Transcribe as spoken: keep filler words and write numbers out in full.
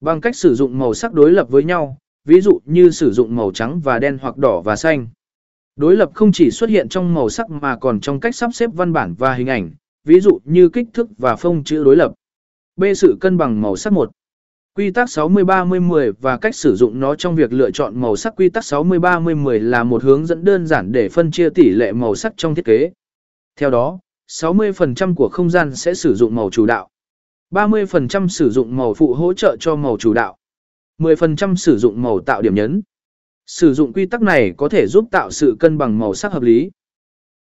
Bằng cách sử dụng màu sắc đối lập với nhau, ví dụ như sử dụng màu trắng và đen hoặc đỏ và xanh. Đối lập không chỉ xuất hiện trong màu sắc mà còn trong cách sắp xếp văn bản và hình ảnh, ví dụ như kích thước và phông chữ đối lập. B. Sự cân bằng màu sắc một. Quy tắc sáu mươi ba mươi mười và cách sử dụng nó trong việc lựa chọn màu sắc. Quy tắc sáu mươi ba mươi mười là một hướng dẫn đơn giản để phân chia tỷ lệ màu sắc trong thiết kế. Theo đó, sáu mươi phần trăm của không gian sẽ sử dụng màu chủ đạo, ba mươi phần trăm sử dụng màu phụ hỗ trợ cho màu chủ đạo, mười phần trăm sử dụng màu tạo điểm nhấn. Sử dụng quy tắc này có thể giúp tạo sự cân bằng màu sắc hợp lý.